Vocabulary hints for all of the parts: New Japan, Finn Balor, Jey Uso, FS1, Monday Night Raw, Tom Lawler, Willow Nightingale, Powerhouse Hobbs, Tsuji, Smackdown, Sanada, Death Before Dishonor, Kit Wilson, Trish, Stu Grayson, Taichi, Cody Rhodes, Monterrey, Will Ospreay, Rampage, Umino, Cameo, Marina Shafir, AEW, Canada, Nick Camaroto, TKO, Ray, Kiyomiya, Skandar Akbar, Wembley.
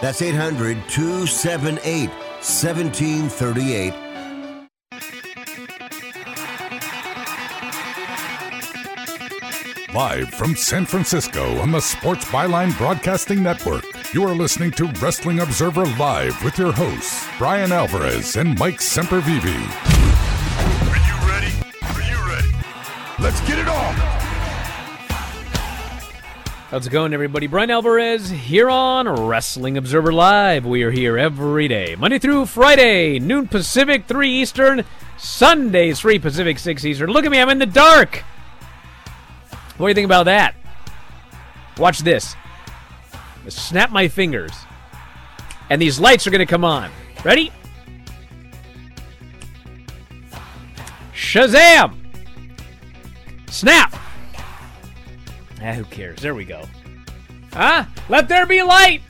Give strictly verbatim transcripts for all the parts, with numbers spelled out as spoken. That's eight hundred, two seven eight, one seven three eight. Live from San Francisco on the Sports Byline Broadcasting Network, you are listening to Wrestling Observer Live with your hosts, Bryan Alvarez and Mike Sempervivi. Are you ready? Are you ready? Let's get it on! How's it going, everybody? Bryan Alvarez here on Wrestling Observer Live. We are here every day, Monday through Friday, noon Pacific, three Eastern, Sundays, three Pacific, six Eastern. Look at me, I'm in the dark. What do you think about that? Watch this. I'm gonna snap my fingers, and these lights are going to come on. Ready? Shazam! Snap! Ah, who cares? There we go. Huh? Let there be light!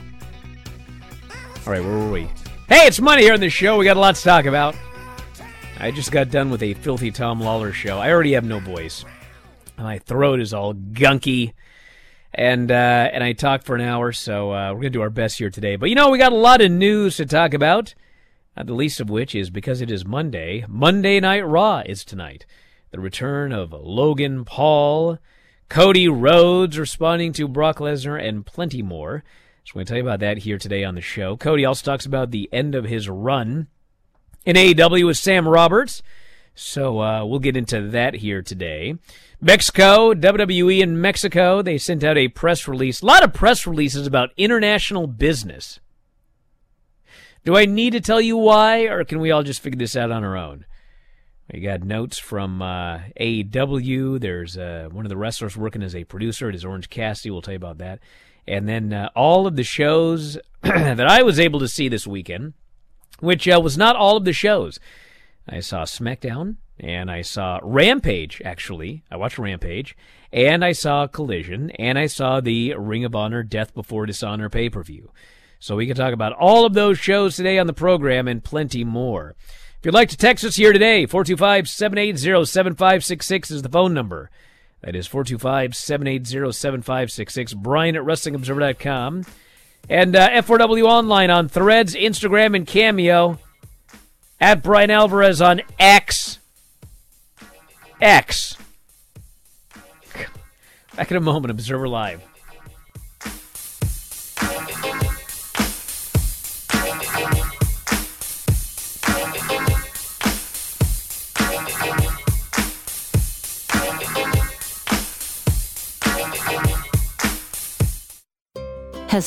All right, where were we? Hey, it's Monday here on the show. We got a lot to talk about. I just got done with a filthy Tom Lawler show. I already have no voice. My throat is all gunky. And uh, and I talked for an hour, so uh, we're going to do our best here today. But, you know, we got a lot of news to talk about, uh, the least of which is because it is Monday. Monday Night Raw is tonight. The return of Logan Paul, Cody Rhodes responding to Brock Lesnar, and plenty more. So I'm going to tell you about that here today on the show. Cody also talks about the end of his run in A E W with Sam Roberts. So uh, we'll get into that here today. Mexico, W W E in Mexico, they sent out a press release. A lot of press releases about international business. Do I need to tell you why, or can we all just figure this out on our own? We got notes from uh, A E W. There's uh, one of the wrestlers working as a producer. It is Orange Cassidy. We'll tell you about that. And then uh, all of the shows that I was able to see this weekend, which uh, was not all of the shows. I saw Smackdown, and I saw Rampage, actually. I watched Rampage, and I saw Collision, and I saw the Ring of Honor Death Before Dishonor pay-per-view. So we can talk about all of those shows today on the program and plenty more. If you'd like to text us here today, four two five, seven eight zero, seven five six six is the phone number. That is four two five, seven eight zero, seven five six six, Bryan at Wrestling Observer dot com. And uh, F four W Online on Threads, Instagram, and Cameo. At Bryan Alvarez on X. X. Back in a moment, Observer Live. Has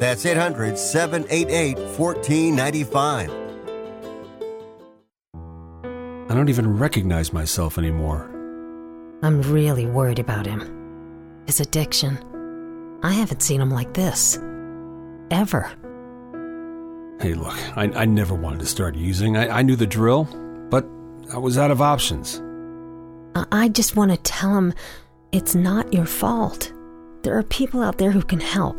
That's eight hundred, seven eight eight, one four nine five. I don't even recognize myself anymore. I'm really worried about him. His addiction. I haven't seen him like this. Ever. Hey, look, I, I never wanted to start using. I, I knew the drill, but I was out of options. I just want to tell him it's not your fault. There are people out there who can help.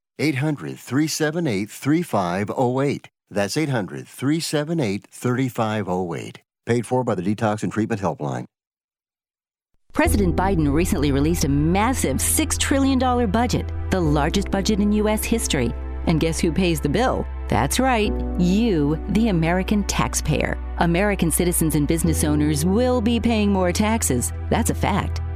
eight hundred, three seven eight, three five zero eight. That's eight hundred, three seven eight, three five zero eight. Paid for by the Detox and Treatment Helpline. President Biden recently released a massive six trillion dollars budget, the largest budget in U S history. And guess who pays the bill? That's right, you, the American taxpayer. American citizens and business owners will be paying more taxes. That's a fact.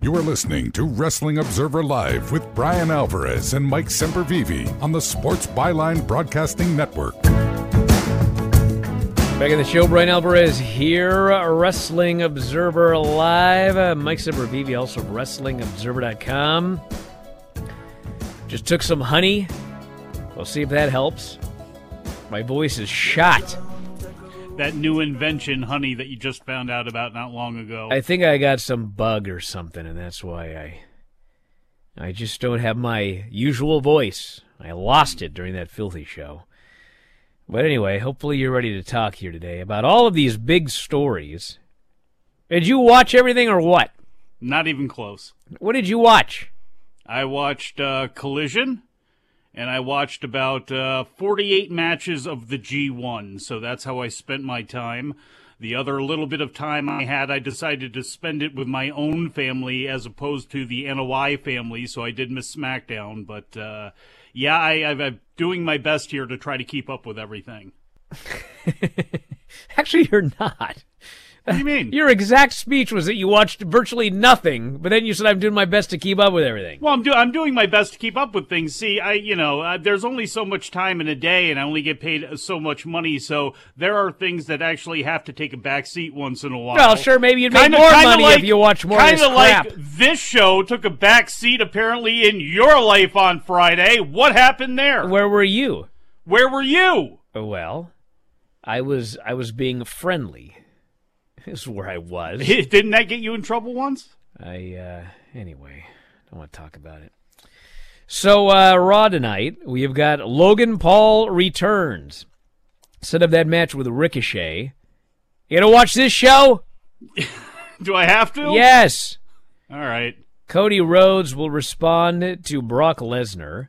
You are listening to Wrestling Observer Live with Bryan Alvarez and Mike Sempervivi on the Sports Byline Broadcasting Network. Back in the show, Bryan Alvarez here, Wrestling Observer Live. Uh, Mike Sempervivi, also Wrestling Observer dot com. Just took some honey. We'll see if that helps. My voice is shot. That new invention, honey, that you just found out about not long ago. I think I got some bug or something, and that's why I I just don't have my usual voice. I lost it during that filthy show. But anyway, hopefully you're ready to talk here today about all of these big stories. Did you watch everything or what? Not even close. What did you watch? I watched uh, Collision, and I watched about uh, forty-eight matches of the G one, so that's how I spent my time. The other little bit of time I had, I decided to spend it with my own family as opposed to the N O I family, so I did miss Smackdown, but... Uh, Yeah, I, I, I'm doing my best here to try to keep up with everything. Actually, you're not. What do you mean? Your exact speech was that you watched virtually nothing, but then you said, I'm doing my best to keep up with everything. Well, I'm, do- I'm doing my best to keep up with things. See, I, you know, uh, there's only so much time in a day, and I only get paid so much money, so there are things that actually have to take a back seat once in a while. Well, sure, maybe you'd kinda, make more money like, if you watch more of this crap. Kind of like this show took a back seat, apparently, in your life on Friday. What happened there? Where were you? Where were you? Well, I was, I was being friendly. This is where I was. Didn't that get you in trouble once? I, uh, anyway, don't want to talk about it. So, uh, Raw tonight, we have got Logan Paul returns. Set up that match with Ricochet. You gonna watch this show? Do I have to? Yes. All right. Cody Rhodes will respond to Brock Lesnar.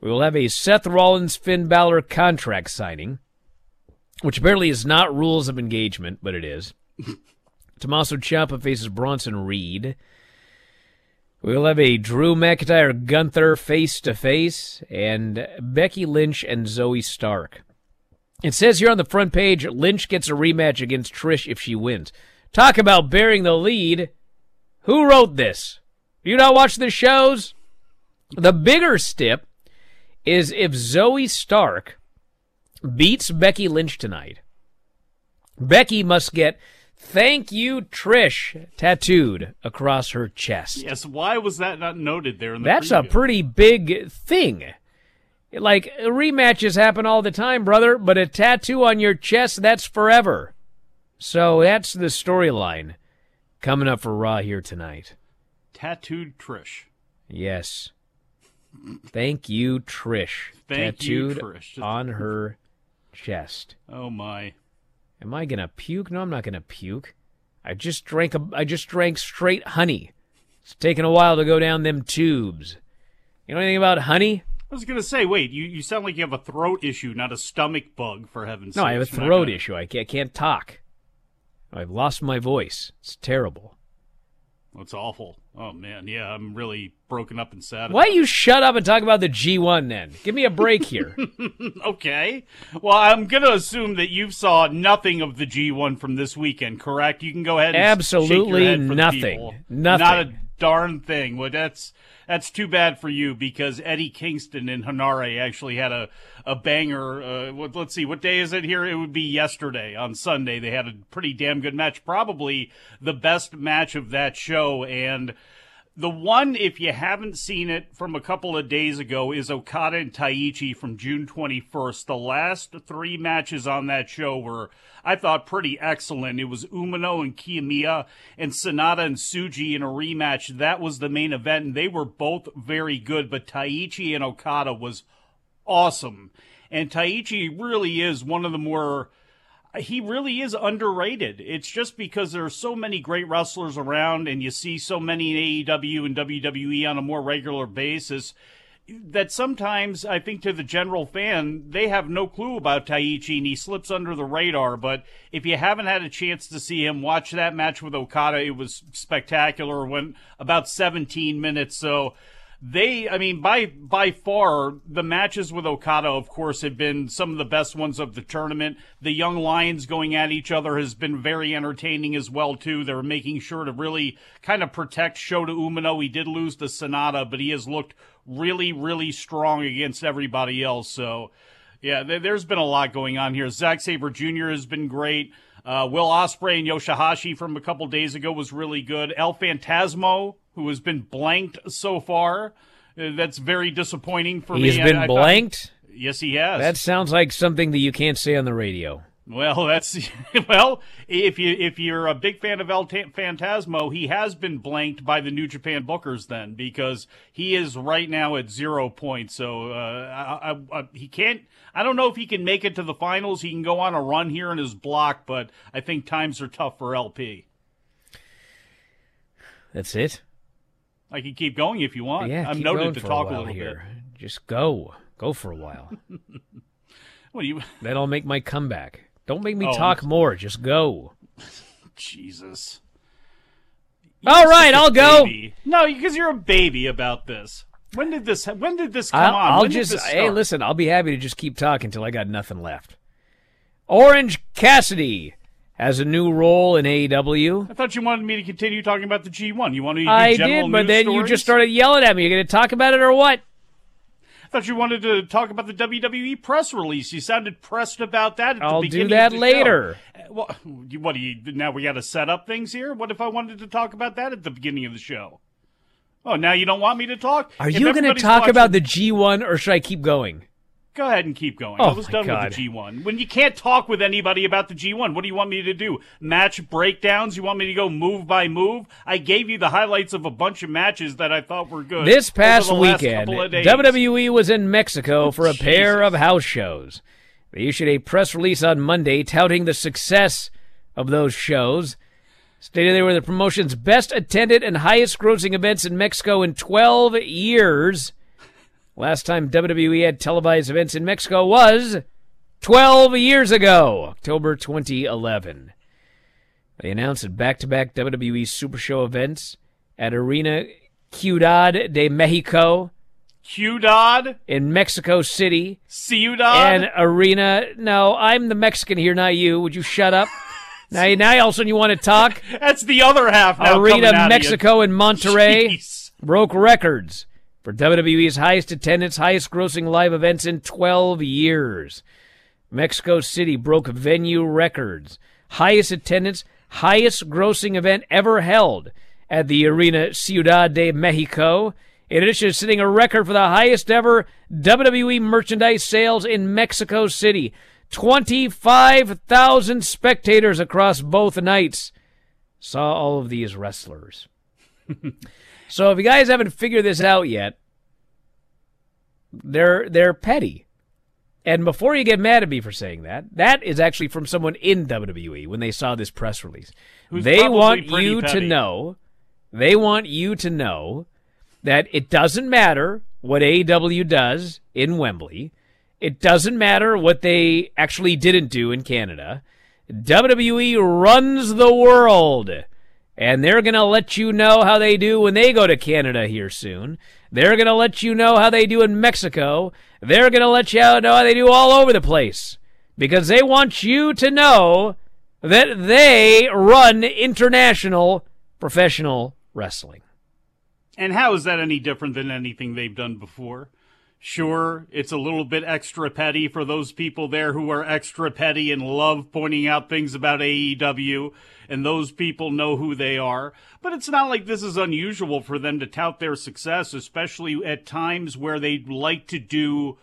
We will have a Seth Rollins Finn Balor contract signing, which apparently is not rules of engagement, but it is. Tommaso Ciampa faces Bronson Reed. We'll have a Drew McIntyre Gunther face-to-face, and Becky Lynch and Zoe Stark. It says here on the front page, Lynch gets a rematch against Trish if she wins. Talk about bearing the lead. Who wrote this? Do you not watch the shows? The bigger stip is if Zoe Stark beats Becky Lynch tonight, Becky must get "Thank you, Trish" tattooed across her chest. Yes, why was that not noted there in the That's preview? A pretty big thing. Like, rematches happen all the time, brother, but a tattoo on your chest, that's forever. So that's the storyline coming up for Raw here tonight. Tattooed Trish. Yes. Thank you, Trish. Thank Tattooed you, Trish. Just... on her chest. Oh my! Am I gonna puke? No, I'm not gonna puke. I just drank a. I just drank straight honey. It's taking a while to go down them tubes. You know anything about honey? I was gonna say, wait, you, you sound like you have a throat issue, not a stomach bug, for heaven's sake. No, I have a throat gonna... issue. I can't, I can't talk. I've lost my voice. It's terrible. That's awful. Oh, man. Yeah, I'm really broken up and sad. Why don't you shut up and talk about the G one then? Give me a break here. Okay. Well, I'm going to assume that you saw nothing of the G one from this weekend, correct? You can go ahead and absolutely shake your head for nothing. The people. Nothing. Not a darn thing. Well, that's that's too bad for you, because Eddie Kingston in Hanare actually had a, a banger. Uh, let's see, what day is it here? It would be yesterday on Sunday. They had a pretty damn good match, probably the best match of that show. And the one, if you haven't seen it, from a couple of days ago is Okada and Taichi from June twenty-first. The last three matches on that show were, I thought, pretty excellent. It was Umino and Kiyomiya and Sanada and Tsuji in a rematch. That was the main event, and they were both very good, but Taichi and Okada was awesome. And Taichi really is one of the more... He really is underrated. It's just because there are so many great wrestlers around, and you see so many in A E W and W W E on a more regular basis, that sometimes, I think, to the general fan, they have no clue about Taichi, and he slips under the radar. But if you haven't had a chance to see him, watch that match with Okada. It was spectacular. It went about seventeen minutes, so... They, I mean, by by far, the matches with Okada, of course, have been some of the best ones of the tournament. The young lions going at each other has been very entertaining as well, too. They're making sure to really kind of protect Shota Umino. He did lose to Sanada, but he has looked really, really strong against everybody else. So, yeah, th- there's been a lot going on here. Zack Sabre Junior has been great. Uh, Will Ospreay and Yoshihashi from a couple days ago was really good. El Phantasmo, who has been blanked so far. Uh, that's very disappointing for He's me. He's been I, I blanked? Thought, yes, he has. That sounds like something that you can't say on the radio. Well, that's well. If you if you're a big fan of El Phantasmo, he has been blanked by the New Japan bookers then, because he is right now at zero points. So uh, I, I, I, he can't. I don't know if he can make it to the finals. He can go on a run here in his block, but I think times are tough for L P. That's it. I can keep going if you want. Yeah, I'm noted to talk a, a little here. bit. Just go, go for a while. What do you? Then I'll make my comeback. Don't make me oh. talk more. Just go. Jesus. You're All right, I'll baby. go. No, because you're a baby about this. When did this? When did this come I'll, on? I'll when just. Hey, listen. I'll be happy to just keep talking until I got nothing left. Orange Cassidy has a new role in A E W. I thought you wanted me to continue talking about the G one. You wanted to do I general did, but then stories? You just started yelling at me. You're going to talk about it or what? I thought you wanted to talk about the W W E press release. You sounded pressed about that at I'll the beginning. I'll do that later. Show. Well, what do you now? We got to set up things here. What if I wanted to talk about that at the beginning of the show? Oh, now you don't want me to talk? Are if you going to talk watching... about the G one, or should I keep going? Go ahead and keep going. Oh, I was done God. with the G one. When you can't talk with anybody about the G one, what do you want me to do? Match breakdowns? You want me to go move by move? I gave you the highlights of a bunch of matches that I thought were good. This past weekend, W W E was in Mexico for a Jesus. pair of house shows. They issued a press release on Monday touting the success of those shows, stating they were the promotion's best attended and highest-grossing events in Mexico in twelve years. Last time W W E had televised events in Mexico was twelve years ago, October twenty eleven. They announced back-to-back W W E Super Show events at Arena Ciudad de México. Ciudad? In Mexico City. Ciudad? And Arena... No, I'm the Mexican here, not you. Would you shut up? now, now all of a sudden you want to talk? That's the other half now. Arena Mexico in Monterrey Jeez. broke records for W W E's highest attendance, highest grossing live events in twelve years. Mexico City broke venue records. Highest attendance, highest grossing event ever held at the Arena Ciudad de Mexico. In addition to setting a record for the highest ever W W E merchandise sales in Mexico City. twenty-five thousand spectators across both nights saw all of these wrestlers. So if you guys haven't figured this out yet, They're they're petty. And before you get mad at me for saying that, that is actually from someone in W W E when they saw this press release. Who's they want you petty. to know, they want you to know that it doesn't matter what A E W does in Wembley. It doesn't matter what they actually didn't do in Canada. W W E runs the world. And they're going to let you know how they do when they go to Canada here soon. They're going to let you know how they do in Mexico. They're going to let you know how they do all over the place. Because they want you to know that they run international professional wrestling. And how is that any different than anything they've done before? Sure, it's a little bit extra petty for those people there who are extra petty and love pointing out things about A E W, and those people know who they are. But it's not like this is unusual for them to tout their success, especially at times where they'd like to do,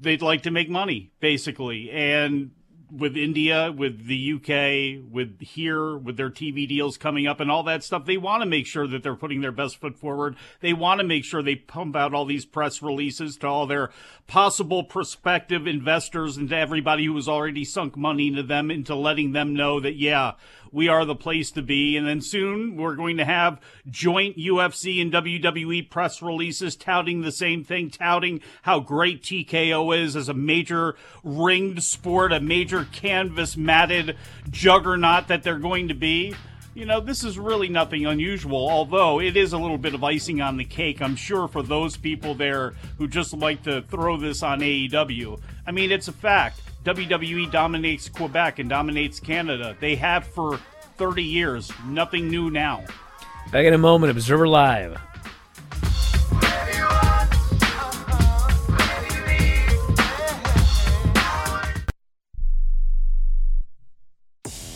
they'd like to make money, basically. And with India, with the U K, with here, with their T V deals coming up and all that stuff, they want to make sure that they're putting their best foot forward. They want to make sure they pump out all these press releases to all their possible prospective investors and to everybody who has already sunk money into them, into letting them know that, yeah, we are the place to be. And then soon we're going to have joint U F C and W W E press releases touting the same thing, touting how great T K O is as a major ringed sport, a major canvas matted juggernaut that they're going to be. You know, this is really nothing unusual, although it is a little bit of icing on the cake, I'm sure, for those people there who just like to throw this on A E W. I mean, it's a fact. W W E dominates Quebec and dominates Canada. They have for thirty years. Nothing new now. Back in a moment, Observer Live.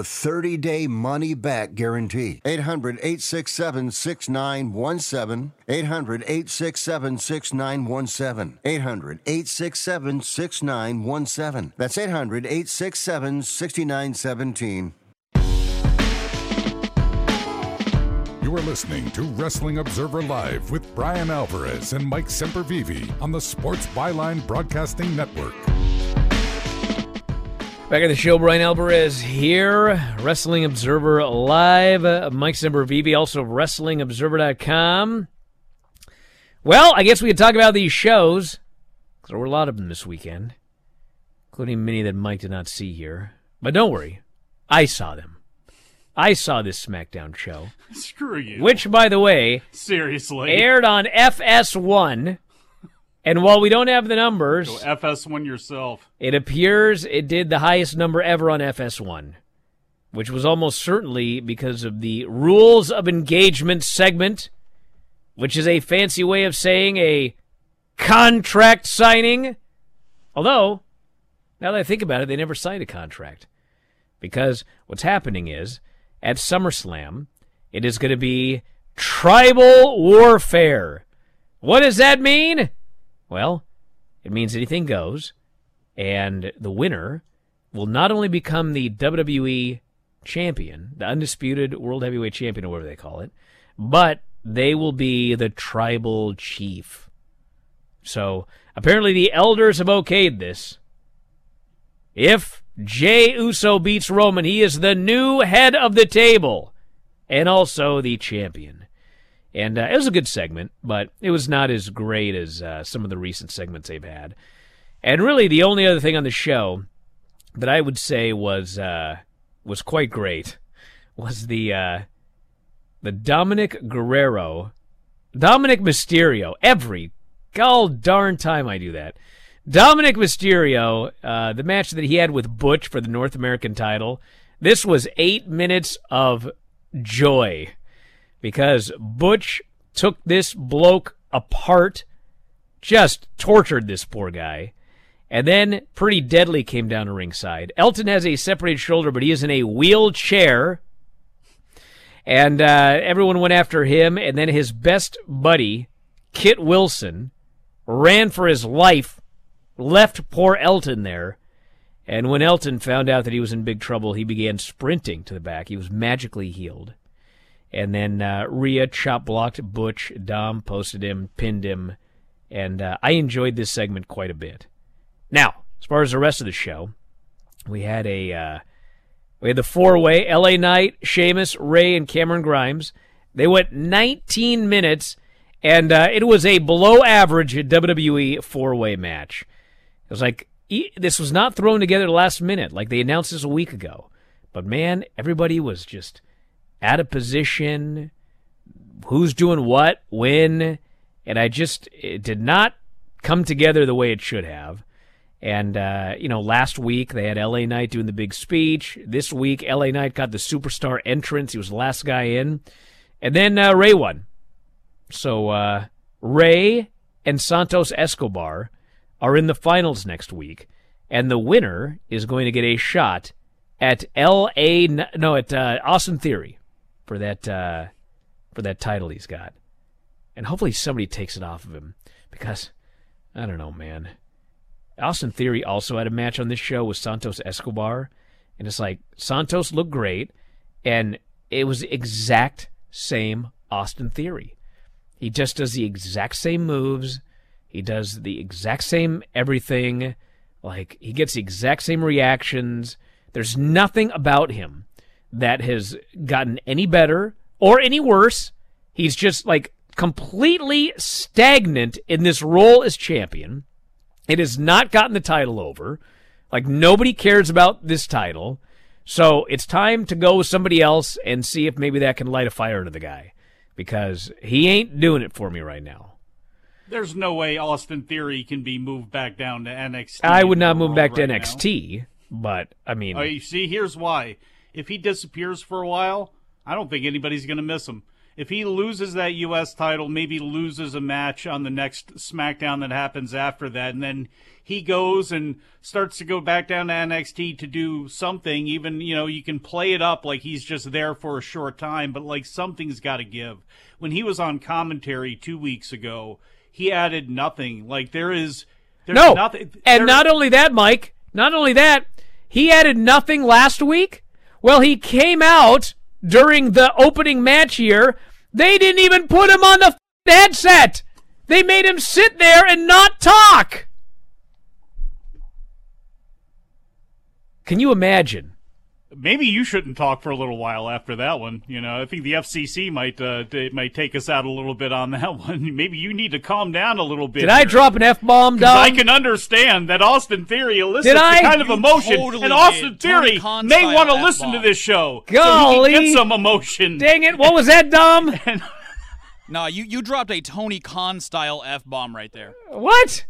a thirty-day money-back guarantee. eight hundred, eight six seven, six nine one seven. eight hundred, eight six seven, six nine one seven. eight hundred, eight six seven, six nine one seven. That's eight hundred, eight six seven, six nine one seven. You are listening to Wrestling Observer Live with Bryan Alvarez and Mike Sempervivi on the Sports Byline Broadcasting Network. Back at the show, Bryan Alvarez here, Wrestling Observer Live. Uh, Mike Sempervivi, also Wrestling Observer dot com. Well, I guess we could talk about these shows, because there were a lot of them this weekend, including many that Mike did not see here. But don't worry, I saw them. I saw this Smackdown show. Screw you. Which, by the way, seriously, aired on F S one. And while we don't have the numbers, go F S one yourself. It appears it did the highest number ever on F S one, which was almost certainly because of the Rules of Engagement segment, which is a fancy way of saying a contract signing. Although, now that I think about it, they never signed a contract. Because what's happening is, at SummerSlam, it is going to be tribal warfare. What does that mean? Well, it means anything goes, and the winner will not only become the W W E champion, the undisputed world heavyweight champion, or whatever they call it, but they will be the tribal chief. So, apparently the elders have okayed this. If Jey Uso beats Roman, he is the new head of the table and also the champion. And uh, it was a good segment, but it was not as great as uh, some of the recent segments they've had. And really, the only other thing on the show that I would say was uh, was quite great was the uh, the Dominic Guerrero, Dominic Mysterio. Every god darn time I do that. Dominic Mysterio, uh, the match that he had with Butch for the North American title, this was eight minutes of joy because Butch took this bloke apart, just tortured this poor guy, and then Pretty Deadly came down to ringside. Elton has a separated shoulder, but he is in a wheelchair, and uh, everyone went after him, and then his best buddy, Kit Wilson, ran for his life, left poor Elton there, and when Elton found out that he was in big trouble, he began sprinting to the back. He was magically healed. And then uh, Rhea chop-blocked Butch, Dom posted him, pinned him, and uh, I enjoyed this segment quite a bit. Now, as far as the rest of the show, we had a uh, we had the four-way, L A. Knight, Sheamus, Ray, and Cameron Grimes. They went nineteen minutes, and uh, it was a below-average W W E four-way match. It was like, this was not thrown together last minute, like they announced this a week ago. But, man, everybody was just out of position, who's doing what, when, and I just, it did not come together the way it should have. And, uh, you know, last week they had L A. Knight doing the big speech. This week, L A. Knight got the superstar entrance. He was the last guy in. And then uh, Ray won. So uh, Ray and Santos Escobar are in the finals next week, and the winner is going to get a shot at L A. No, at uh, Austin Theory for that uh, for that title he's got, and hopefully somebody takes it off of him because I don't know, man. Austin Theory also had a match on this show with Santos Escobar, and it's like Santos looked great, and it was the exact same Austin Theory. He just does the exact same moves. He does the exact same everything. Like, he gets the exact same reactions. There's nothing about him that has gotten any better or any worse. He's just, like, completely stagnant in this role as champion. It has not gotten the title over. Like, nobody cares about this title. So it's time to go with somebody else and see if maybe that can light a fire under the guy. Because he ain't doing it for me right now. There's no way Austin Theory can be moved back down to N X T. I would not move back to N X T, but, I mean... Oh, you see, here's why. If he disappears for a while, I don't think anybody's going to miss him. If he loses that U S title, maybe loses a match on the next SmackDown that happens after that, and then he goes and starts to go back down to N X T to do something. Even, you know, you can play it up like he's just there for a short time, but, like, something's got to give. When he was on commentary two weeks ago, he added nothing. Like, there is there's no, nothing. And there, not only that, Mike, not only that, he added nothing last week. Well, he came out during the opening match here. They didn't even put him on the f- headset. They made him sit there and not talk. Can you imagine? Maybe you shouldn't talk for a little while after that one. You know, I think the F C C might uh, t- might take us out a little bit on that one. Maybe you need to calm down a little bit. Did here. I drop an F-bomb, Dom? I can understand that Austin Theory elicits the kind of you emotion, totally and Austin did. Theory totally may want to F-bomb. Listen to this show. Golly. So he can get some emotion. Dang it, what was that, Dom? and- no, you, you dropped a Tony Khan-style F-bomb right there. What?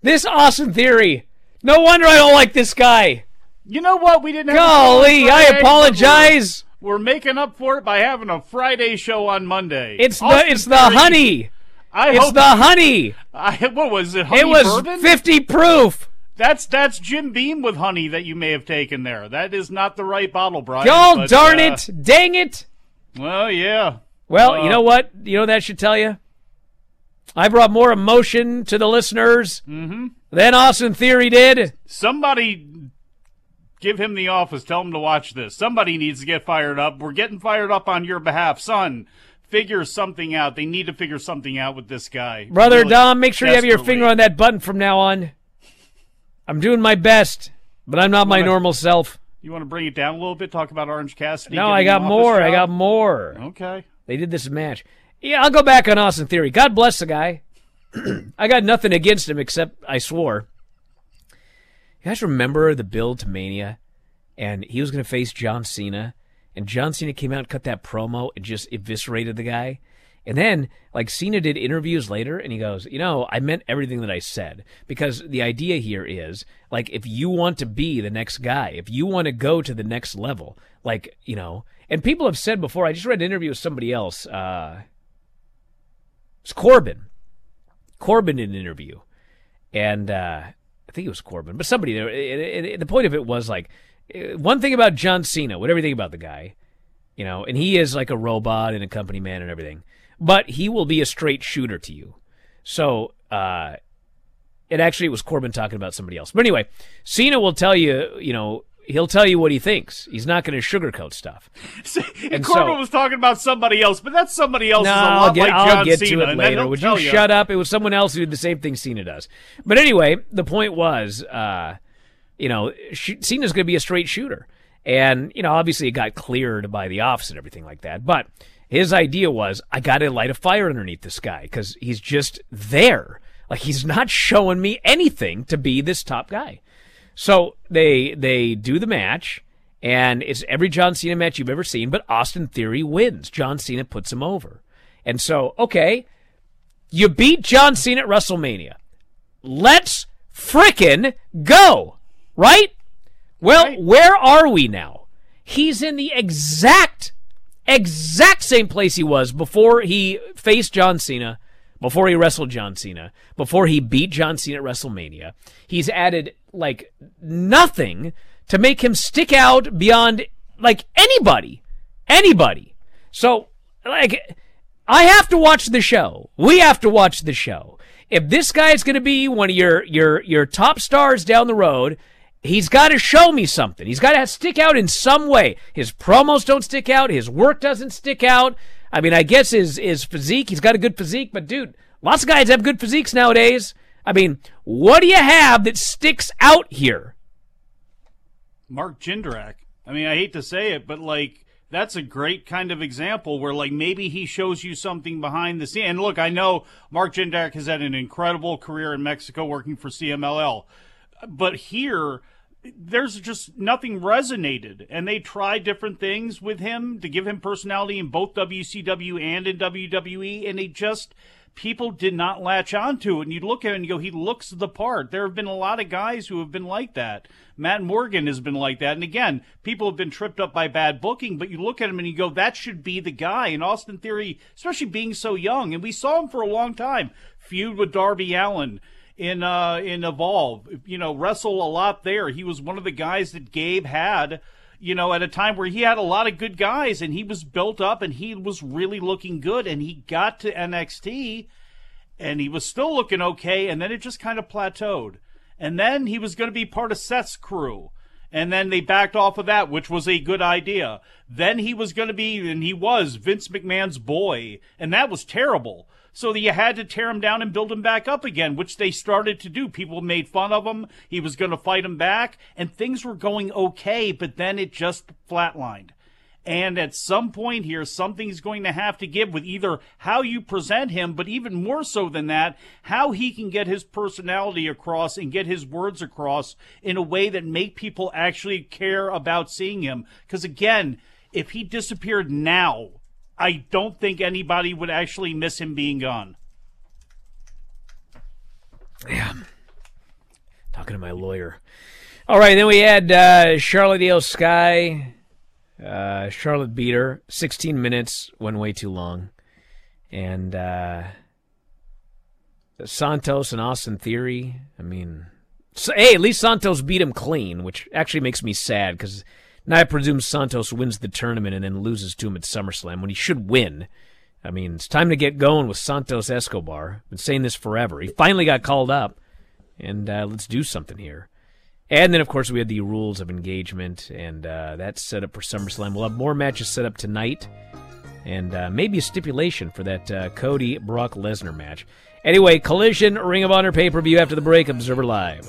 This Austin Theory. No wonder I don't like this guy. You know what? We didn't have Golly, a Friday, I apologize. We're, we're making up for it by having a Friday show on Monday. It's Austin the it's Theory. The honey. I it's hope the honey. I, what was it? Honey it was bourbon? fifty proof. That's that's Jim Beam with honey that you may have taken there. That is not the right bottle, Brian. Y'all darn uh, it. Dang it. Well, yeah. Well, uh, you know what? You know what that should tell you? I brought more emotion to the listeners mm-hmm. than Austin Theory did. Somebody... Give him the office. Tell him to watch this. Somebody needs to get fired up. We're getting fired up on your behalf. Son, figure something out. They need to figure something out with this guy. Brother really Dom, make sure you have your finger on that button from now on. I'm doing my best, but I'm not wanna, my normal self. You want to bring it down a little bit? Talk about Orange Cassidy? No, I got more. Job? I got more. Okay. They did this match. Yeah, I'll go back on Austin Theory. God bless the guy. I got nothing against him except I swore. You guys remember the build to Mania, and he was going to face John Cena, and John Cena came out and cut that promo and just eviscerated the guy. And then, like, Cena did interviews later, and he goes, you know, I meant everything that I said, because the idea here is, like, if you want to be the next guy, if you want to go to the next level, like, you know, and people have said before, I just read an interview with somebody else, uh, it's Corbin. Corbin did an interview, and, uh, I think it was Corbin, but somebody there. It, it, it, the point of it was, like, one thing about John Cena, whatever you think about the guy, you know, and he is like a robot and a company man and everything, but he will be a straight shooter to you. So uh, it actually it was Corbin talking about somebody else. But anyway, Cena will tell you, you know, he'll tell you what he thinks. He's not going to sugarcoat stuff. And Corbin so, was talking about somebody else, but that somebody else no, is a lot I'll get, like John I'll get Cena, to it later. Would you, you shut up? It was someone else who did the same thing Cena does. But anyway, the point was, uh, you know, Sh- Cena's going to be a straight shooter. And, you know, obviously it got cleared by the office and everything like that. But his idea was, I got to light a fire underneath this guy because he's just there. Like, he's not showing me anything to be this top guy. So they they do the match, and it's every John Cena match you've ever seen, but Austin Theory wins. John Cena puts him over. And so, okay, you beat John Cena at WrestleMania. Let's frickin' go, right? Well, right. Where are we now? He's in the exact, exact same place he was before he faced John Cena, before he wrestled John Cena, before he beat John Cena at WrestleMania. He's added... like nothing to make him stick out beyond like anybody, anybody. So like I have to watch the show. We have to watch the show. If this guy is going to be one of your, your, your top stars down the road, he's got to show me something. He's got to stick out in some way. His promos don't stick out. His work doesn't stick out. I mean, I guess his, his physique, he's got a good physique, but dude, lots of guys have good physiques nowadays. I mean, what do you have that sticks out here? Mark Jindrak. I mean, I hate to say it, but, like, that's a great kind of example where, like, maybe he shows you something behind the scenes. And, look, I know Mark Jindrak has had an incredible career in Mexico working for C M L L. But here, there's just nothing resonated. And they tried different things with him to give him personality in both W C W and in W W E, and they just – people did not latch onto it. And you look at him and you go, he looks the part. There have been a lot of guys who have been like that. Matt Morgan has been like that. And again, people have been tripped up by bad booking, but you look at him and you go, that should be the guy. And Austin Theory, especially being so young, and we saw him for a long time, feud with Darby Allin in uh, in Evolve, you know, wrestle a lot there. He was one of the guys that Gabe had, you know, at a time where he had a lot of good guys, and he was built up, and he was really looking good, and he got to N X T, and he was still looking okay, and then it just kind of plateaued. And then he was going to be part of Seth's crew, and then they backed off of that, which was a good idea. Then he was going to be, and he was, Vince McMahon's boy, and that was terrible. So you had to tear him down and build him back up again, which they started to do. People made fun of him. He was going to fight him back, and things were going okay, but then it just flatlined. And at some point here, something's going to have to give with either how you present him, but even more so than that, how he can get his personality across and get his words across in a way that make people actually care about seeing him. Because again, if he disappeared now, I don't think anybody would actually miss him being gone. Yeah. Talking to my lawyer. All right, then we had uh, Charlotte Io Sky. Uh, Charlotte beat her. sixteen minutes went way too long. And uh, Santos and Austin Theory, I mean... So, hey, at least Santos beat him clean, which actually makes me sad, because now I presume Santos wins the tournament and then loses to him at SummerSlam, when he should win. I mean, it's time to get going with Santos Escobar. I've been saying this forever. He finally got called up, and uh, let's do something here. And then, of course, we had the rules of engagement, and uh, that's set up for SummerSlam. We'll have more matches set up tonight, and uh, maybe a stipulation for that uh, Cody-Brock Lesnar match. Anyway, Collision, Ring of Honor pay-per-view after the break, Observer Live.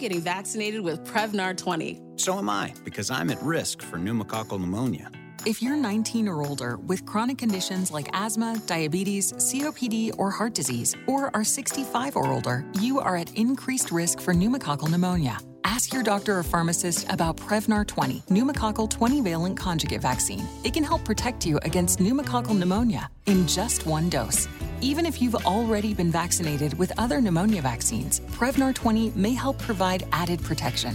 Getting vaccinated with Prevnar twenty. So am I, because I'm at risk for pneumococcal pneumonia. If you're nineteen or older with chronic conditions like asthma, diabetes, C O P D, or heart disease, or are sixty-five or older, you are at increased risk for pneumococcal pneumonia. Ask your doctor or pharmacist about Prevnar twenty, pneumococcal twenty-valent conjugate vaccine. It can help protect you against pneumococcal pneumonia in just one dose. Even if you've already been vaccinated with other pneumonia vaccines, Prevnar twenty may help provide added protection.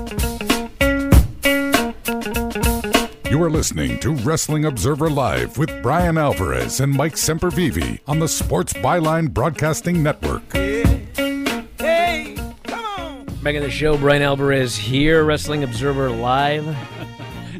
You are listening to Wrestling Observer Live with Bryan Alvarez and Mike Sempervivi on the Sports Byline Broadcasting Network. Yeah. Hey, come on! Back in the show, Bryan Alvarez here, Wrestling Observer Live.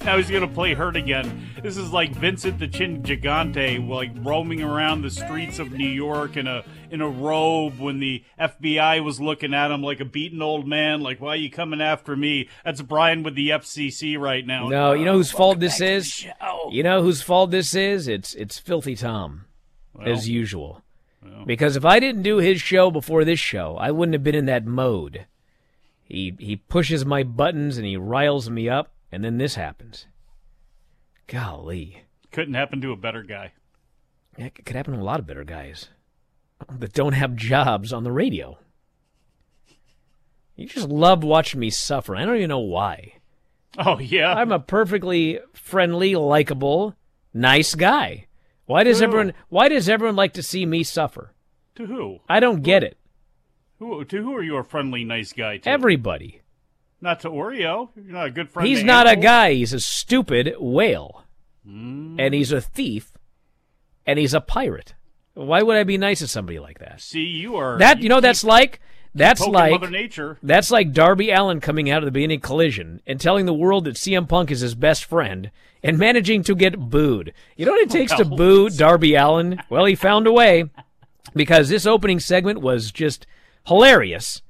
Now he's going to play hurt again. This is like Vincent the Chin Gigante, like roaming around the streets of New York in a in a robe when the F B I was looking at him like a beaten old man, like, why are you coming after me? That's Bryan with the F C C right now. No, you know whose fault this is? You know whose fault this is? It's it's Filthy Tom, well, as usual. Well. Because if I didn't do his show before this show, I wouldn't have been in that mode. He he pushes my buttons and he riles me up, and then this happens. Golly. Couldn't happen to a better guy. Yeah, it could happen to a lot of better guys that don't have jobs on the radio. You just love watching me suffer. I don't even know why. Oh, yeah. I'm a perfectly friendly, likable, nice guy. Why does Ooh. everyone Why does everyone like to see me suffer? To who? I don't get who, it. Who? To who are you a friendly, nice guy to? Everybody. Not to Oreo. You're not a good friend. He's not a guy. He's a stupid whale. Mm. And he's a thief. And he's a pirate. Why would I be nice to somebody like that? See, you are... That You, you know, keep, that's like... That's like... Mother Nature. That's like Darby Allin coming out of the beginning of Collision and telling the world that C M Punk is his best friend and managing to get booed. You know what it takes oh, to boo Darby Allin? Well, he found a way, because this opening segment was just hilarious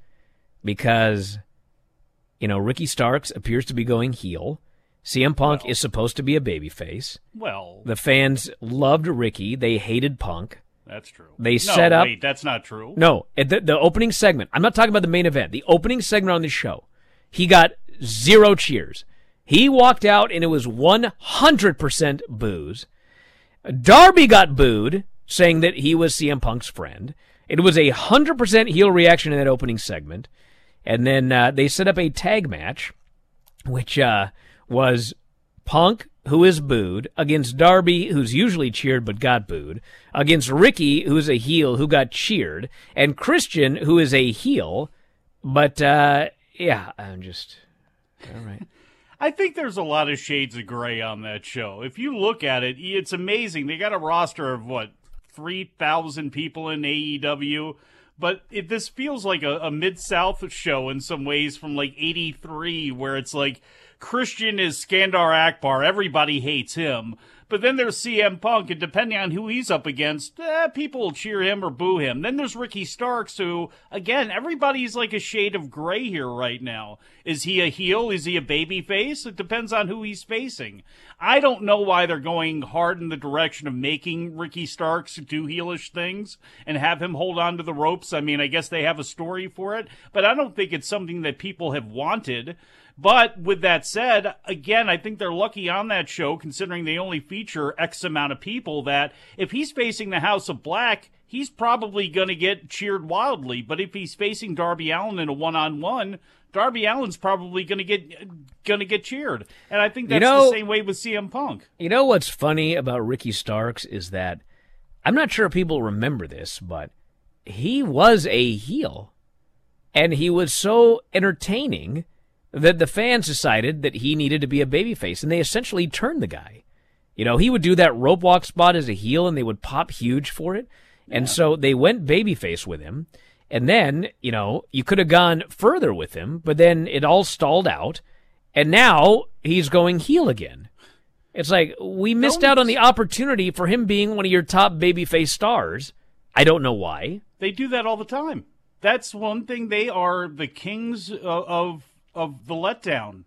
because... You know, Ricky Starks appears to be going heel. C M Punk well, is supposed to be a babyface. Well, the fans loved Ricky. They hated Punk. That's true. They no, set up. Wait, that's not true. No, the, the opening segment. I'm not talking about the main event. The opening segment on the show, he got zero cheers. He walked out, and it was one hundred percent boos. Darby got booed, saying that he was C M Punk's friend. It was a one hundred percent heel reaction in that opening segment. And then uh, they set up a tag match, which uh, was Punk, who is booed, against Darby, who's usually cheered but got booed, against Ricky, who's a heel, who got cheered, and Christian, who is a heel. But, uh, yeah, I'm just... All right. I think there's a lot of shades of gray on that show. If you look at it, it's amazing. They got a roster of, what, three thousand people in A E W? But it, this feels like a, a Mid-South show in some ways from, like, eighty-three, where it's like Christian is Skandar Akbar. Everybody hates him. But then there's C M Punk, and depending on who he's up against, eh, people will cheer him or boo him. Then there's Ricky Starks, who, again, everybody's like a shade of gray here right now. Is he a heel? Is he a babyface? It depends on who he's facing. I don't know why they're going hard in the direction of making Ricky Starks do heelish things and have him hold on to the ropes. I mean, I guess they have a story for it, but I don't think it's something that people have wanted. But with that said, again, I think they're lucky on that show, considering they only feature X amount of people, that if he's facing the House of Black, he's probably going to get cheered wildly. But if he's facing Darby Allin in a one-on-one, Darby Allin's probably going to get going to get cheered. And I think that's you know, the same way with C M Punk. You know what's funny about Ricky Starks is that, I'm not sure if people remember this, but he was a heel. And he was so entertaining that the fans decided that he needed to be a babyface, and they essentially turned the guy. You know, he would do that rope walk spot as a heel, and they would pop huge for it. Yeah. And so they went babyface with him. And then, you know, you could have gone further with him, but then it all stalled out, and now he's going heel again. It's like, we missed out on the opportunity for him being one of your top babyface stars. I don't know why. They do that all the time. That's one thing. They are the kings of of the letdown.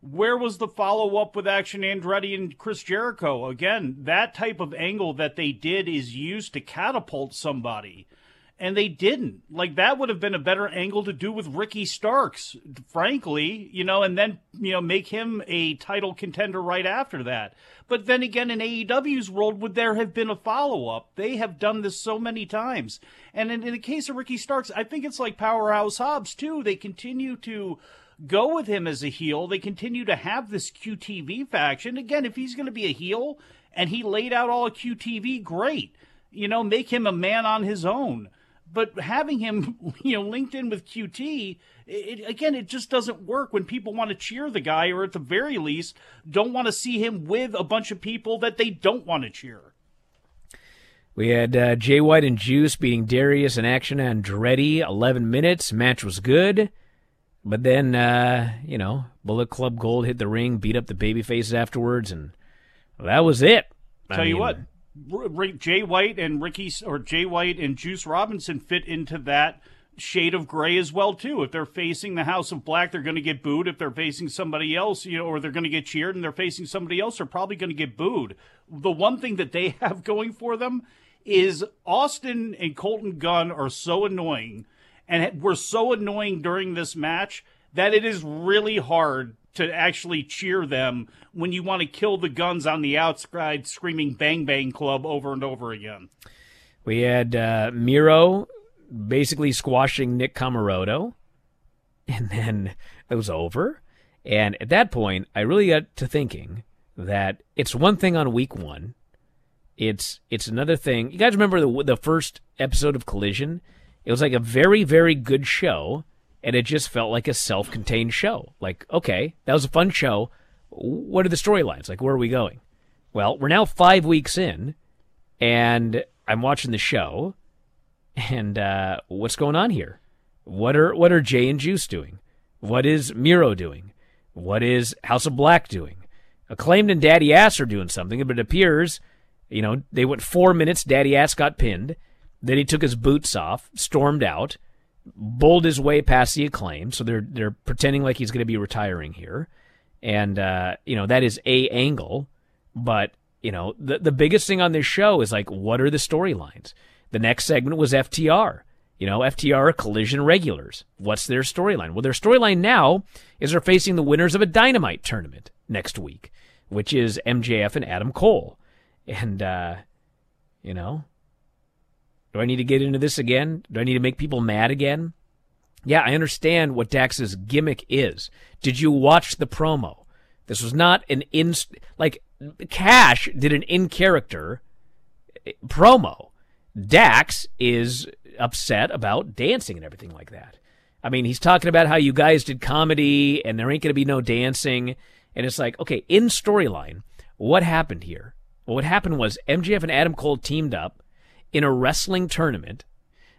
Where was the follow-up with Action Andretti and Chris Jericho? Again, that type of angle that they did is used to catapult somebody, and they didn't. Like, that would have been a better angle to do with Ricky Starks, frankly, you know, and then, you know, make him a title contender right after that. But then again, in A E W's world, would there have been a follow-up? They have done this so many times. And in, in the case of Ricky Starks, I think it's like Powerhouse Hobbs, too. They continue to go with him as a heel. They continue to have this Q T V faction. Again, if he's going to be a heel and he laid out all of Q T V, great. You know, make him a man on his own. But having him, you know, linked in with Q T, it, again, it just doesn't work when people want to cheer the guy, or at the very least don't want to see him with a bunch of people that they don't want to cheer. We had uh, Jay White and Juice beating Darius and Action Andretti, eleven minutes. Match was good. But then, uh, you know, Bullet Club Gold hit the ring, beat up the babyfaces afterwards, and that was it. I Tell mean, you what, R- R- Jay White and Ricky, or Jay White and Juice Robinson fit into that shade of gray as well, too. If they're facing the House of Black, they're going to get booed. If they're facing somebody else, you know, or they're going to get cheered, and they're facing somebody else, they're probably going to get booed. The one thing that they have going for them is Austin and Colton Gunn are so annoying. And we're so annoying during this match that it is really hard to actually cheer them when you want to kill the guns on the outside screaming Bang Bang Club over and over again. We had uh, Miro basically squashing Nick Camaroto, and then it was over. And at that point, I really got to thinking that it's one thing on week one. It's it's another thing. You guys remember the, the first episode of Collision? It was like a very, very good show, and it just felt like a self-contained show. Like, okay, that was a fun show. What are the storylines? Like, where are we going? Well, we're now five weeks in, and I'm watching the show, and uh, what's going on here? What are what are Jay and Juice doing? What is Miro doing? What is House of Black doing? Acclaimed and Daddy Ass are doing something, but it appears, you know, they went four minutes, Daddy Ass got pinned. Then he took his boots off, stormed out, bowled his way past the Acclaim. So they're they're pretending like he's going to be retiring here, and uh, you know that is a angle. But you know the the biggest thing on this show is like, what are the storylines? The next segment was F T R. You know, F T R are Collision regulars. What's their storyline? Well, their storyline now is they're facing the winners of a Dynamite tournament next week, which is M J F and Adam Cole, and uh, you know. Do I need to get into this again? Do I need to make people mad again? Yeah, I understand what Dax's gimmick is. Did you watch the promo? This was not an in... Like, Cash did an in-character promo. Dax is upset about dancing and everything like that. I mean, he's talking about how you guys did comedy and there ain't going to be no dancing. And it's like, okay, in storyline, what happened here? Well, what happened was M J F and Adam Cole teamed up in a wrestling tournament.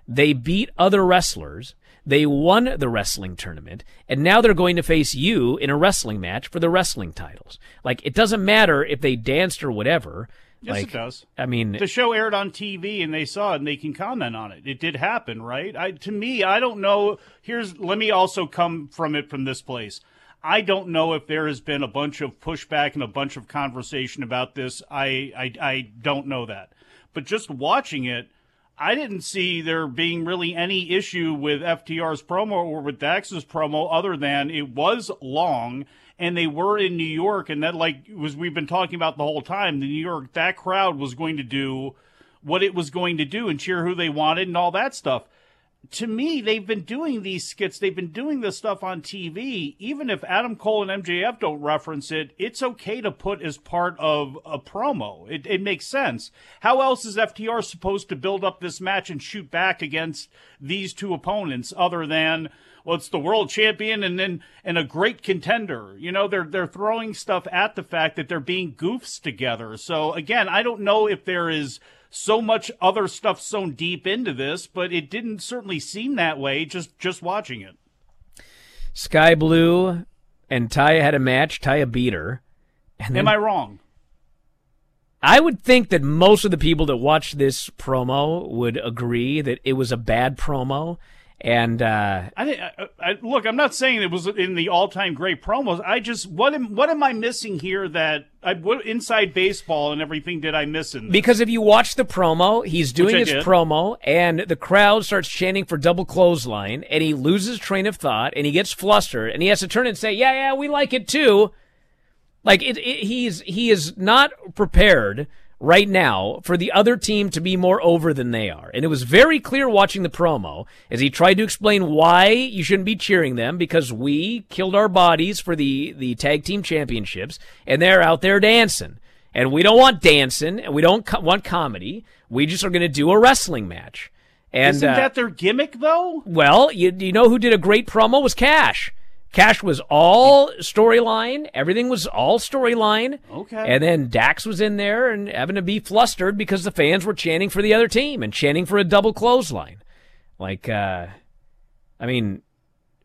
They beat other wrestlers. They won the wrestling tournament. And now they're going to face you in a wrestling match for the wrestling titles. Like, it doesn't matter if they danced or whatever. Yes, like, it does. I mean, the show aired on T V and they saw it and they can comment on it. It did happen, right? I, to me, I don't know. Here's, let me also come from it from this place. I don't know if there has been a bunch of pushback and a bunch of conversation about this. I, I, I don't know that. But just watching it, I didn't see there being really any issue with F T R's promo or with Dax's promo, other than it was long and they were in New York, and that, like, was we've been talking about the whole time, the New York, that crowd was going to do what it was going to do and cheer who they wanted and all that stuff. To me, they've been doing these skits. They've been doing this stuff on T V. Even if Adam Cole and M J F don't reference it, it's okay to put as part of a promo. It, it makes sense. How else is F T R supposed to build up this match and shoot back against these two opponents other than, well, it's the world champion and then and a great contender? You know, they're they're throwing stuff at the fact that they're being goofs together. So, again, I don't know if there is so much other stuff sewn deep into this, but it didn't certainly seem that way just, just watching it. Sky Blue and Taya had a match. Taya beat her. And then, am I wrong? I would think that most of the people that watched this promo would agree that it was a bad promo And uh, I think, I, I, look, I'm not saying it was in the all-time great promos. I just what am what am I missing here? That I, what inside baseball and everything did I miss in this? Because if you watch the promo, he's doing his did. promo, and the crowd starts chanting for double clothesline, and he loses train of thought, and he gets flustered, and he has to turn and say, "Yeah, yeah, we like it too." Like it, it he's he is not prepared right now for the other team to be more over than they are. And it was very clear watching the promo as he tried to explain why you shouldn't be cheering them, because we killed our bodies for the, the tag team championships, and they're out there dancing. And we don't want dancing, and we don't co- want comedy. We just are going to do a wrestling match. And, Isn't uh, that their gimmick, though? Well, you, you know who did a great promo was Cash. Cash was all storyline. Everything was all storyline. Okay. And then Dax was in there and having to be flustered because the fans were chanting for the other team and chanting for a double clothesline. Like, uh, I mean,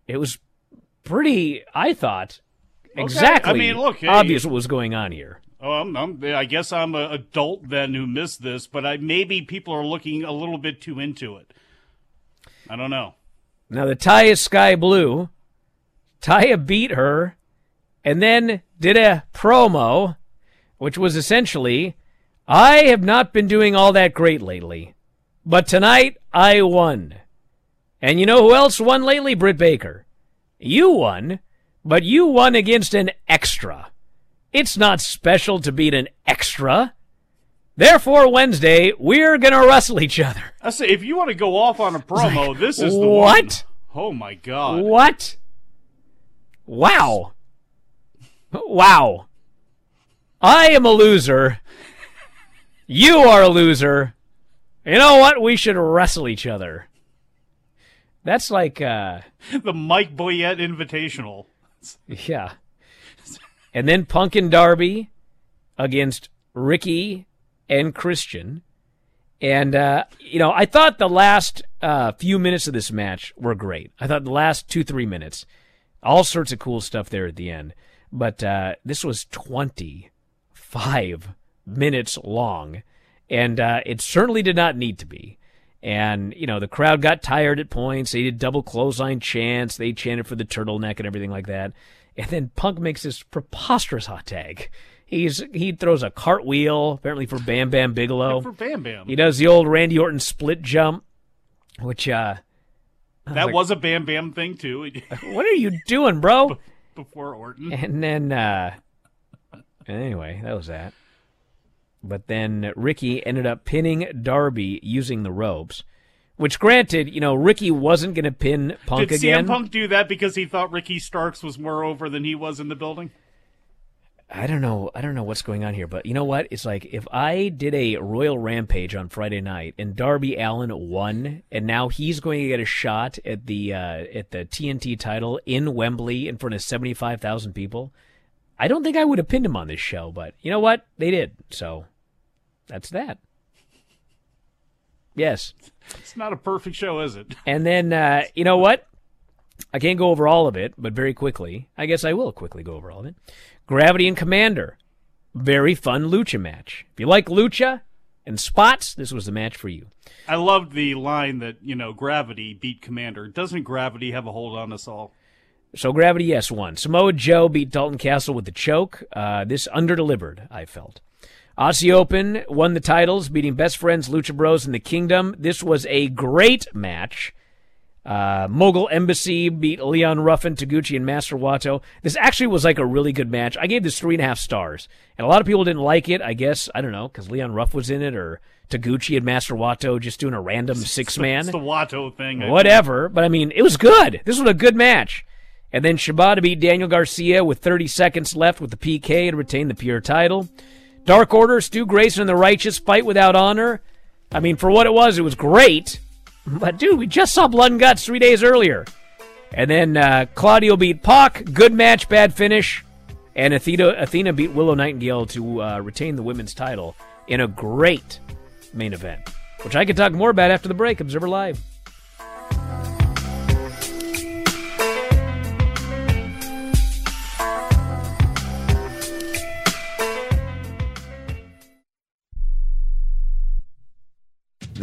it was pretty, I thought, okay. exactly I mean, look, hey, obvious what was going on here. Oh, I'm, I'm, I guess I'm an adult then who missed this, but I, maybe people are looking a little bit too into it. I don't know. Now, the tie is sky blue. Taya beat her and then did a promo, which was essentially, I have not been doing all that great lately, but tonight I won. And you know who else won lately, Britt Baker? You won, but you won against an extra. It's not special to beat an extra. Therefore, Wednesday, we're going to wrestle each other. I say, if you want to go off on a promo, like, this is the what? one. Oh, my God. What? Wow. Wow. I am a loser. You are a loser. You know what? We should wrestle each other. That's like... Uh, the Mike Boyette Invitational. Yeah. And then Punk and Darby against Ricky and Christian. And, uh, you know, I thought the last uh, few minutes of this match were great. I thought the last two, three minutes... All sorts of cool stuff there at the end. But uh, this was twenty-five minutes long, and uh, it certainly did not need to be. And, you know, the crowd got tired at points. They did double clothesline chants. They chanted for the turtleneck and everything like that. And then Punk makes this preposterous hot tag. He's He throws a cartwheel, apparently for Bam Bam Bigelow. For Bam Bam. He does the old Randy Orton split jump, which... uh Was that like, was a Bam Bam thing, too. What are you doing, bro? B- before Orton. And then, uh, anyway, that was that. But then Ricky ended up pinning Darby using the ropes, which, granted, you know, Ricky wasn't going to pin Punk Did again. Did C M Punk do that because he thought Ricky Starks was more over than he was in the building? I don't know. I don't know what's going on here, but you know what? It's like if I did a Royal Rampage on Friday night and Darby Allin won, and now he's going to get a shot at the uh, at the T N T title in Wembley in front of seventy-five thousand people. I don't think I would have pinned him on this show, but you know what? They did. So that's that. Yes. It's not a perfect show, is it? And then uh, you know what? I can't go over all of it, but very quickly. I guess I will quickly go over all of it. Gravity and Commander. Very fun lucha match. If you like lucha and spots, this was the match for you. I loved the line that, you know, Gravity beat Commander. Doesn't Gravity have a hold on us all? So Gravity, yes, won. Samoa Joe beat Dalton Castle with the choke. Uh, this under-delivered, I felt. Aussie Open won the titles, beating Best Friends, Lucha Bros, and the Kingdom. This was a great match. Uh, Mogul Embassy beat Leon Ruffin, Taguchi, and Master Wato. This actually was like a really good match. I gave this three and a half stars. And a lot of people didn't like it, I guess. I don't know, because Leon Ruff was in it, or Taguchi and Master Wato just doing a random six-man. It's the Wato thing. I Whatever. Think. But, I mean, it was good. This was a good match. And then Shibata beat Daniel Garcia with thirty seconds left with the P K to retain the pure title. Dark Order, Stu Grayson and the Righteous fight without honor. I mean, for what it was, it was great. But, dude, we just saw Blood and Guts three days earlier. And then uh, Claudio beat Pac. Good match, bad finish. And Athena, Athena beat Willow Nightingale to uh, retain the women's title in a great main event, which I could talk more about after the break. Observer Live.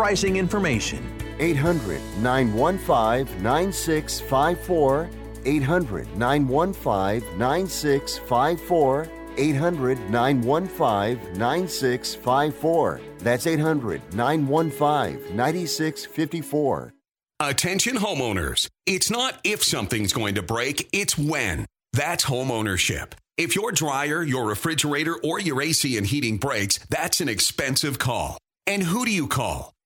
pricing information. eight hundred, nine one five, nine six five four. eight hundred, nine one five, nine six five four. eight hundred, nine one five, nine six five four. That's eight hundred, nine one five, nine six five four. Attention homeowners. It's not if something's going to break, it's when. That's homeownership. If your dryer, your refrigerator, or your A C and heating breaks, that's an expensive call. And who do you call?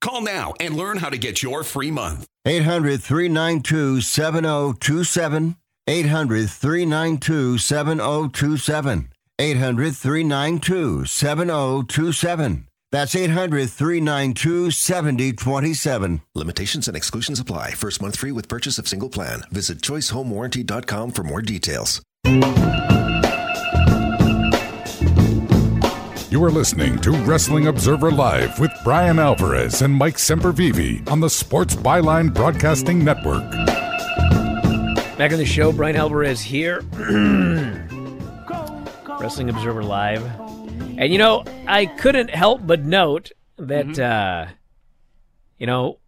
Call now and learn how to get your free month. eight hundred, three nine two, seven zero two seven. eight hundred, three nine two, seven zero two seven. eight hundred, three nine two, seven zero two seven. That's eight hundred, three nine two, seven zero two seven. Limitations and exclusions apply. First month free with purchase of single plan. Visit choice home warranty dot com for more details. You are listening to Wrestling Observer Live with Bryan Alvarez and Mike Sempervivi on the Sports Byline Broadcasting Network. Back on the show, Bryan Alvarez here. Wrestling Observer Live. And, you know, I couldn't help but note that, mm-hmm. uh, you know,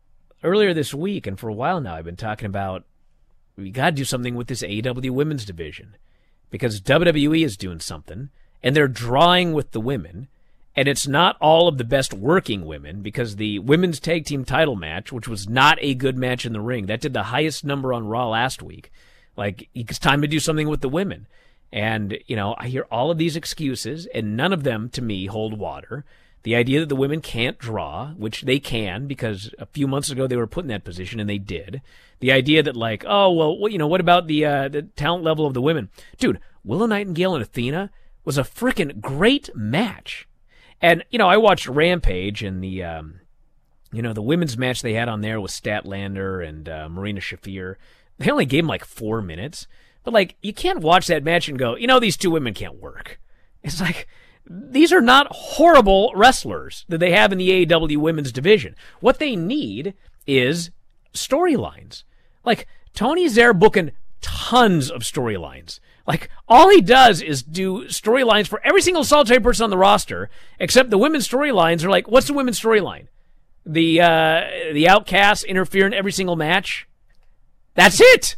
earlier this week, and for a while now, I've been talking about we got to do something with this A E W women's division because W W E is doing something. And they're drawing with the women, and it's not all of the best working women because the women's tag team title match, which was not a good match in the ring, that did the highest number on Raw last week. Like, it's time to do something with the women. And, you know, I hear all of these excuses, and none of them, to me, hold water. The idea that the women can't draw, which they can because a few months ago they were put in that position and they did. The idea that, like, oh, well, you know, what about the uh, the talent level of the women? Dude, Willow Nightingale and Athena was a freaking great match. And, you know, I watched Rampage and the, um, you know, the women's match they had on there with Statlander and uh, Marina Shafir. They only gave them like four minutes. But, like, you can't watch that match and go, you know, these two women can't work. It's like, these are not horrible wrestlers that they have in the A E W women's division. What they need is storylines. Like, Tony's there booking tons of storylines. Like, all he does is do storylines for every single solitary person on the roster, except the women's storylines are like, what's the women's storyline? The uh, the outcasts interfere in every single match? That's it!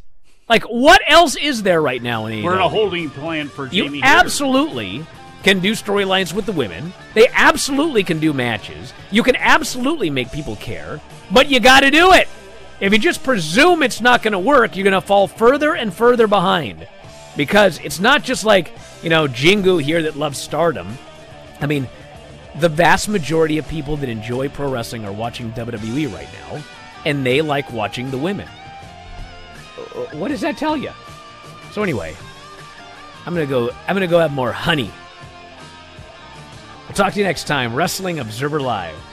Like, what else is there right now in A E W? We're in a holding plan for Jamie You absolutely Hitter. Can do storylines with the women. They absolutely can do matches. You can absolutely make people care, but you gotta do it! If you just presume it's not gonna work, you're gonna fall further and further behind. because it's not just like, you know, Jingu here that loves Stardom. I mean, the vast majority of people that enjoy pro wrestling are watching W W E right now, and they like watching the women. What does that tell you? So anyway, I'm gonna go. I'm gonna go have more honey. I'll talk to you next time. Wrestling Observer Live.